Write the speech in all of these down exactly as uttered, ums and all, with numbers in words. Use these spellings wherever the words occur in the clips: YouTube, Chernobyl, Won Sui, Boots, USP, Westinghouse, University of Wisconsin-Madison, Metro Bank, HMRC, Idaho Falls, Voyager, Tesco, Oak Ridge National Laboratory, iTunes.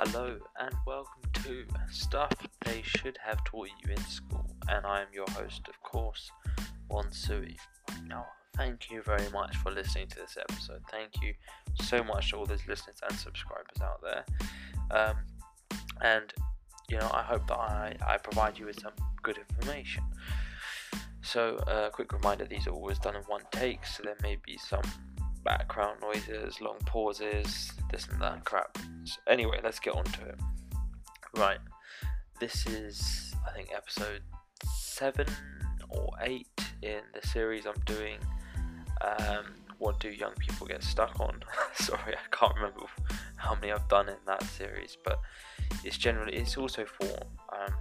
Hello and welcome to Stuff They Should Have Taught You in School, and I am your host, of course, Won Sui. Now, thank you very much for listening to this episode. Thank you so much to all those listeners and subscribers out there. Um, and, you know, I hope that I, I provide you with some good information. So, a uh, quick reminder, these are always done in one take, so there may be some background noises, long pauses, this and that crap. So anyway, let's get on to it. Right, this is, I think, episode seven or eight in the series I'm doing, um, what do young people get stuck on? Sorry, I can't remember how many I've done in that series, but it's generally, it's also for um,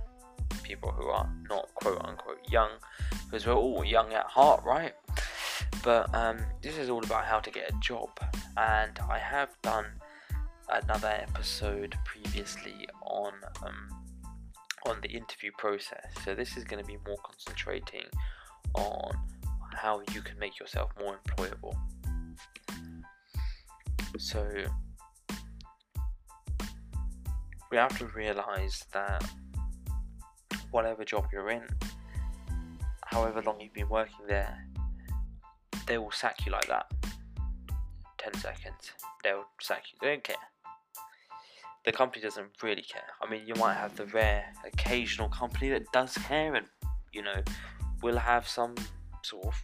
people who are not quote-unquote young, because we're all young at heart, right? But um, this is all about how to get a job, and I have done another episode previously on um, on the interview process. So this is going to be more concentrating on how you can make yourself more employable. So we have to realize that whatever job you're in, however long you've been working there, they will sack you like that. ten seconds, they'll sack you. They don't care. The company doesn't really care. I mean, you might have the rare occasional company that does care, and, you know, will have some sort of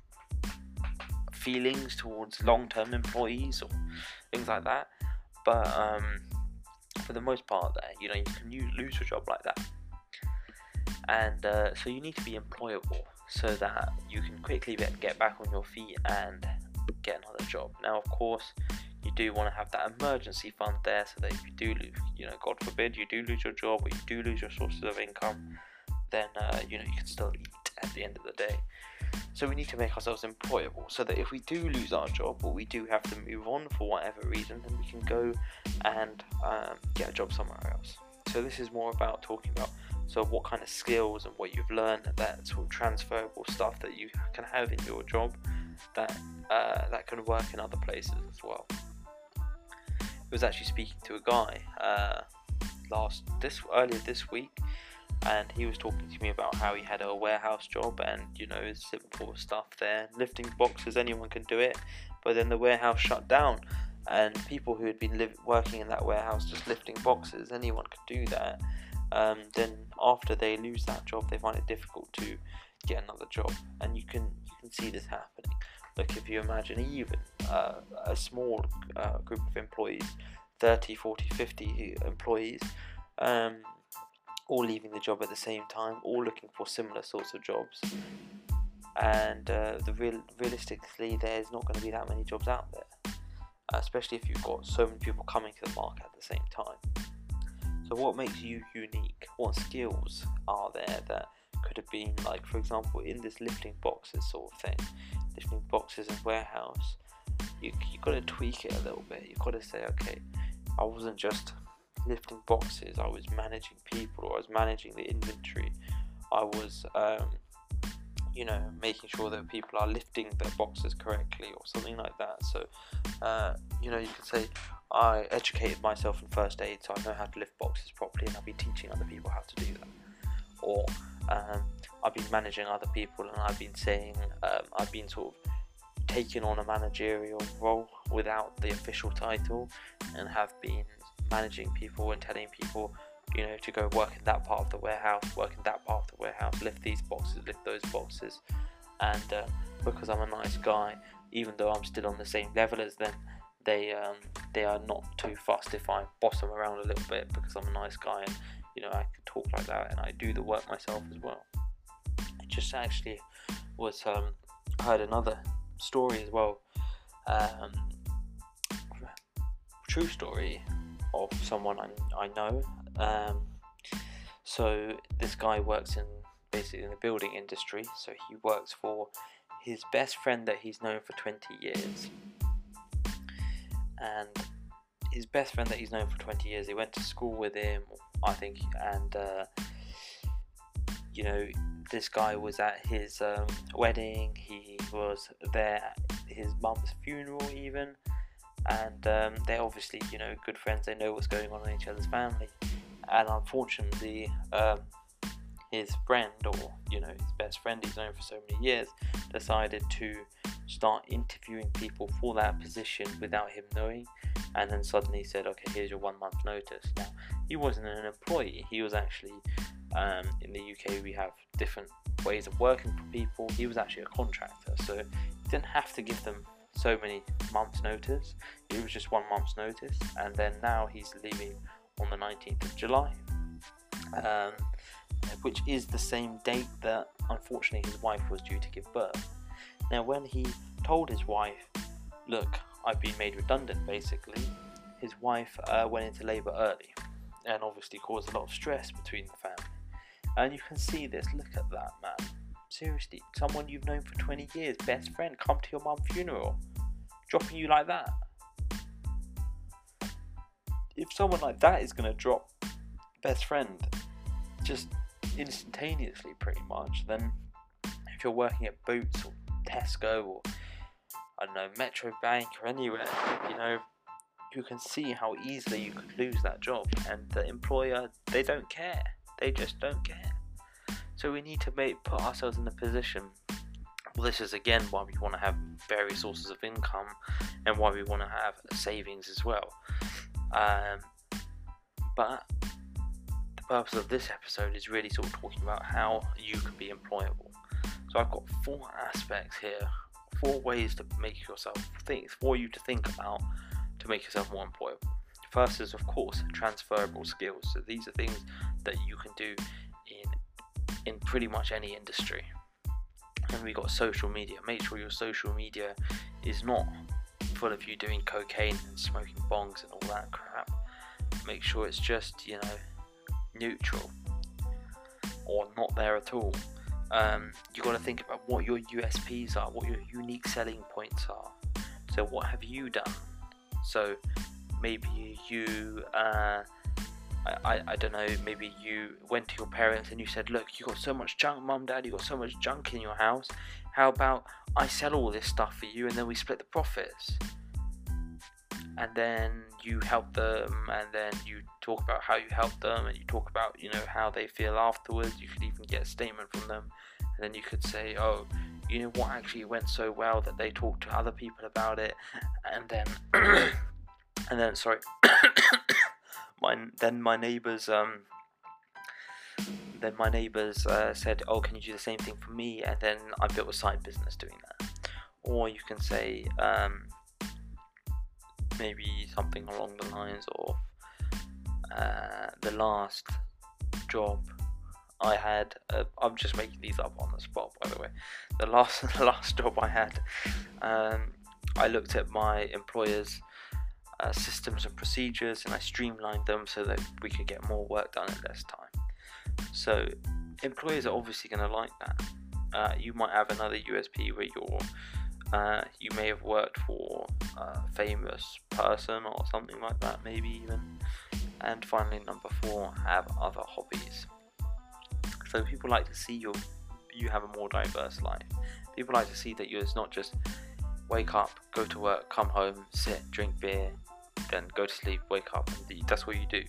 feelings towards long-term employees or things like that. But um, for the most part, there, you know, you can lose your job like that. And uh, so you need to be employable, so that you can quickly get back on your feet and get another job. Now, of course, you do want to have that emergency fund there, so that if you do lose, you know, God forbid, you do lose your job or you do lose your sources of income, then, uh, you know, you can still eat at the end of the day. So we need to make ourselves employable, so that if we do lose our job or we do have to move on for whatever reason, then we can go and um, get a job somewhere else. So this is more about talking about So what kind of skills and what you've learned, that sort of transferable stuff that you can have in your job that uh, that can work in other places as well. I was actually speaking to a guy uh, last this earlier this week, and he was talking to me about how he had a warehouse job, and, you know, simple stuff there, lifting boxes, anyone can do it. But then the warehouse shut down, and people who had been live, working in that warehouse just lifting boxes, anyone could do that. Um, then after they lose that job, they find it difficult to get another job, and you can you can see this happening. Look, if you imagine even uh, a small uh, group of employees, thirty, forty, fifty employees, um, all leaving the job at the same time, all looking for similar sorts of jobs, and uh, the real realistically, there's not going to be that many jobs out there, especially if you've got so many people coming to the market at the same time. So what makes you unique? What skills are there that could have been, like, for example, in this lifting boxes sort of thing, lifting boxes and warehouse? You you got to tweak it a little bit. You got to say, okay, I wasn't just lifting boxes. I was managing people, or I was managing the inventory. I was, um, you know, making sure that people are lifting their boxes correctly, or something like that. So, uh, you know, you could say, I educated myself in first aid, so I know how to lift boxes properly, and I'll be teaching other people how to do that. Or um, I've been managing other people, and I've been saying, um, I've been sort of taking on a managerial role without the official title, and have been managing people and telling people, you know, to go work in that part of the warehouse, work in that part of the warehouse, lift these boxes, lift those boxes. And uh, because I'm a nice guy, even though I'm still on the same level as them, They um, they are not too fussed if I boss them around a little bit, because I'm a nice guy, and, you know, I can talk like that, and I do the work myself as well. I just actually was um, heard another story as well, um, true story of someone I I know. Um, so this guy works in basically in the building industry. So he works for his best friend that he's known for twenty years. And his best friend that he's known for twenty years, he went to school with him, I think, and, uh, you know, this guy was at his um, wedding, he was there at his mum's funeral even, and um, they're obviously, you know, good friends. They know what's going on in each other's family, and unfortunately um, his friend, or you know, his best friend he's known for so many years, decided to start interviewing people for that position without him knowing, and then suddenly said, okay, here's your one month notice. Now, he wasn't an employee, he was actually, um, in the U K we have different ways of working for people, he was actually a contractor, so he didn't have to give them so many months notice, it was just one month's notice, and then now he's leaving on the nineteenth of July, um, which is the same date that unfortunately his wife was due to give birth. Now, when he told his wife, look, I've been made redundant, basically, his wife uh, went into labour early and obviously caused a lot of stress between the family. And you can see this, look at that, man. Seriously, someone you've known for twenty years, best friend, come to your mum's funeral, dropping you like that. If someone like that is going to drop best friend just instantaneously, pretty much, then if you're working at Boots or Tesco or, I don't know, Metro Bank or anywhere, you know, you can see how easily you could lose that job, and the employer, they don't care, they just don't care. So we need to make, put ourselves in the position, well, this is again why we want to have various sources of income and why we want to have savings as well, um, but the purpose of this episode is really sort of talking about how you can be employable. So I've got four aspects here, four ways to make yourself, things for you to think about to make yourself more employable. First is, of course, transferable skills. So these are things that you can do in in pretty much any industry. And we got social media. Make sure your social media is not full of you doing cocaine and smoking bongs and all that crap. Make sure it's just, you know, neutral or not there at all. Um, you've got to think about what your U S Ps are, what your unique selling points are. So what have you done? So maybe you, uh, I, I, I don't know, maybe you went to your parents and you said, look, you got so much junk, mum, dad, you got so much junk in your house. How about I sell all this stuff for you and then we split the profits? And then you help them, and then you talk about how you helped them, and you talk about, you know, how they feel afterwards. You could even get a statement from them, and then you could say, oh, you know what, actually went so well that they talked to other people about it, and then and then sorry my then my neighbors um then my neighbors uh, said, oh, can you do the same thing for me? And then I built a side business doing that. Or you can say um maybe something along the lines of, uh, the last job I had, uh, I'm just making these up on the spot, by the way, the last the last job I had, um, I looked at my employer's uh, systems and procedures, and I streamlined them so that we could get more work done in less time. So employers are obviously going to like that. Uh, you might have another U S P where you're, Uh, you may have worked for a famous person or something like that, maybe even. And finally, number four, have other hobbies. So people like to see your, you have a more diverse life. People like to see that you're not just wake up, go to work, come home, sit, drink beer, then go to sleep, wake up, and that's what you do.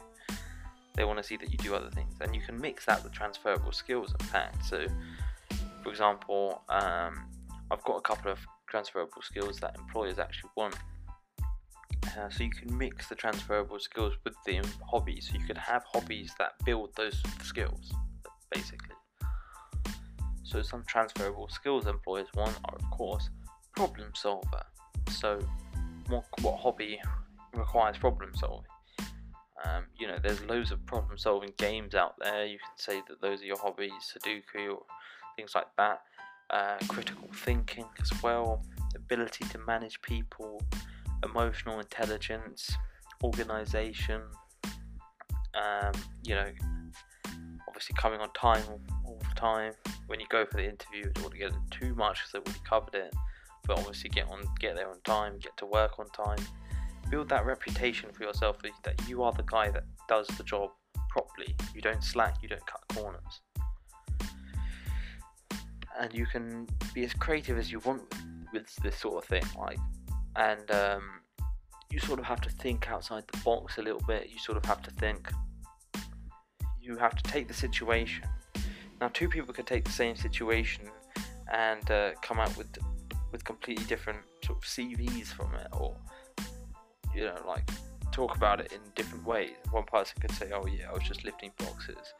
They want to see that you do other things, and you can mix that with transferable skills, in fact. So, for example, um, I've got a couple of transferable skills that employers actually want, uh, so you can mix the transferable skills with the hobbies, so you could have hobbies that build those skills, basically. So some transferable skills employers want are, of course, problem solver. So what, what hobby requires problem solving? Um, you know, there's loads of problem solving games out there. You can say that those are your hobbies, Sudoku or things like that. Uh, critical thinking as well, ability to manage people, emotional intelligence, organisation, um, you know, obviously coming on time all the time. When you go for the interview, don't want to get in too much because they've already covered it, but obviously get on, get there on time, get to work on time, build that reputation for yourself that you are the guy that does the job properly, you don't slack, you don't cut corners. And you can be as creative as you want with this sort of thing, like, and um, you sort of have to think outside the box a little bit. You sort of have to think. You have to take the situation. Now, two people could take the same situation and uh, come out with with completely different sort of C Vs from it, or you know, like talk about it in different ways. One person could say, "Oh yeah, I was just lifting boxes."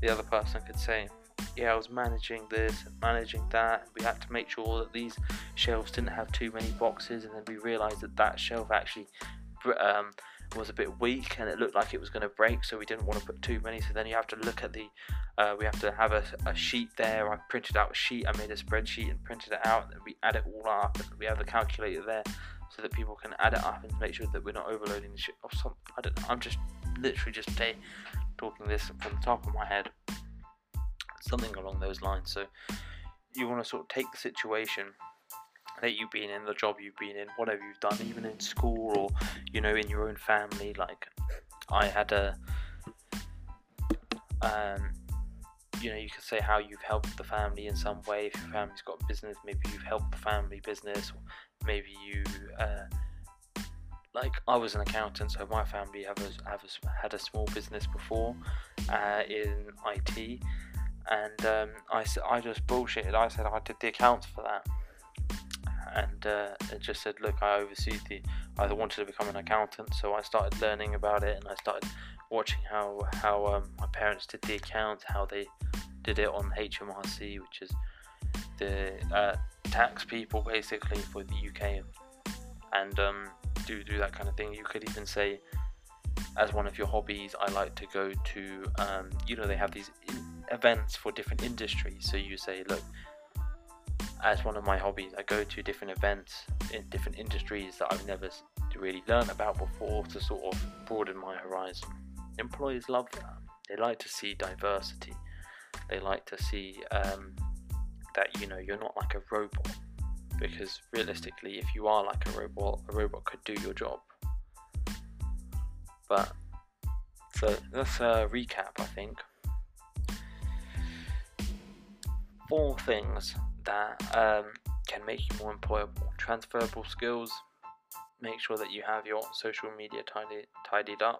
The other person could say, "Yeah, I was managing this and managing that. We had to make sure that these shelves didn't have too many boxes, and then we realised that that shelf actually um, was a bit weak and it looked like it was going to break, so we didn't want to put too many. So then you have to look at the, uh, we have to have a, a sheet there. I printed out a sheet, I made a spreadsheet and printed it out, and then we add it all up, and we have the calculator there so that people can add it up and make sure that we're not overloading the shit or something." I don't know, I'm just literally just day, talking this from the top of my head. Something along those lines. So you want to sort of take the situation that you've been in, the job you've been in, whatever you've done, even in school or, you know, in your own family. Like I had a, um, you know, you could say how you've helped the family in some way. If your family's got a business, maybe you've helped the family business, or maybe you, uh, like I was an accountant, so my family have a, have a, had a small business before uh, in I T. And um, I, I just bullshitted. I said I did the accounts for that, and uh, it just said, look, I oversee the. I wanted to become an accountant, so I started learning about it, and I started watching how how um, my parents did the accounts, how they did it on H M R C, which is the uh, tax people basically for the U K, and um, do do that kind of thing. You could even say, as one of your hobbies, I like to go to. Um, you know, they have these events for different industries, so you say, look, as one of my hobbies, I go to different events in different industries that I've never really learned about before to sort of broaden my horizon. Employers love that. They like to see diversity. They like to see um, that, you know, you're not like a robot, because realistically, if you are like a robot, a robot could do your job. But so that's a recap, I think. Four things that um, can make you more employable: transferable skills, make sure that you have your social media tidy, tidied up,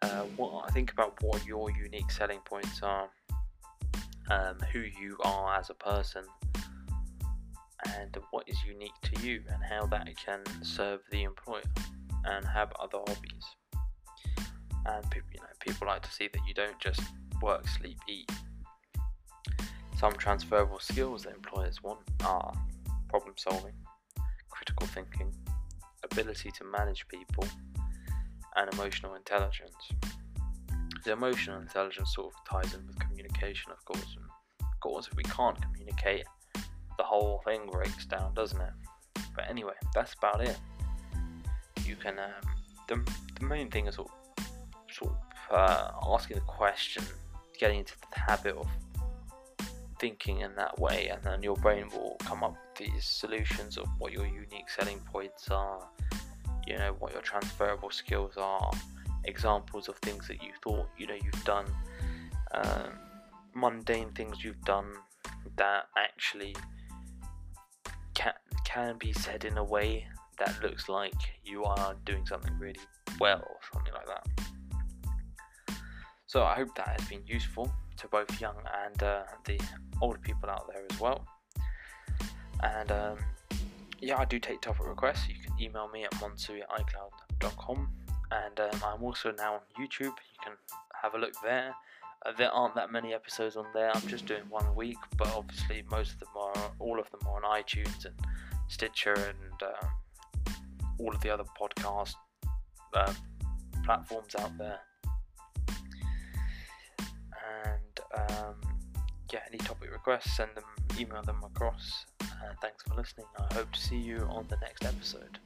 uh, what, think about what your unique selling points are, um, who you are as a person, and what is unique to you, and how that can serve the employer, and have other hobbies. And people, you know, people like to see that you don't just work, sleep, eat. Some transferable skills that employers want are problem solving, critical thinking, ability to manage people, and emotional intelligence. The emotional intelligence sort of ties in with communication, of course. And of course, if we can't communicate, the whole thing breaks down, doesn't it? But anyway, that's about it. You can, um, the, the main thing is sort of, sort of uh, asking the question, getting into the habit of thinking in that way, and then your brain will come up with these solutions of what your unique selling points are, you know, what your transferable skills are, examples of things that you thought, you know, you've done, um, mundane things you've done that actually can, can be said in a way that looks like you are doing something really well, or something like that. So I hope that has been useful to both young and uh, the older people out there as well. And um, yeah, I do take topic requests. You can email me at mon sui i cloud dot com, and um, I'm also now on YouTube. You can have a look there. Uh, there aren't that many episodes on there. I'm just doing one a week, but obviously most of them are, all of them are on iTunes and Stitcher and um, all of the other podcast uh, platforms out there. Um, yeah, any topic requests, send them, email them across. Uh, thanks for listening. I hope to see you on the next episode.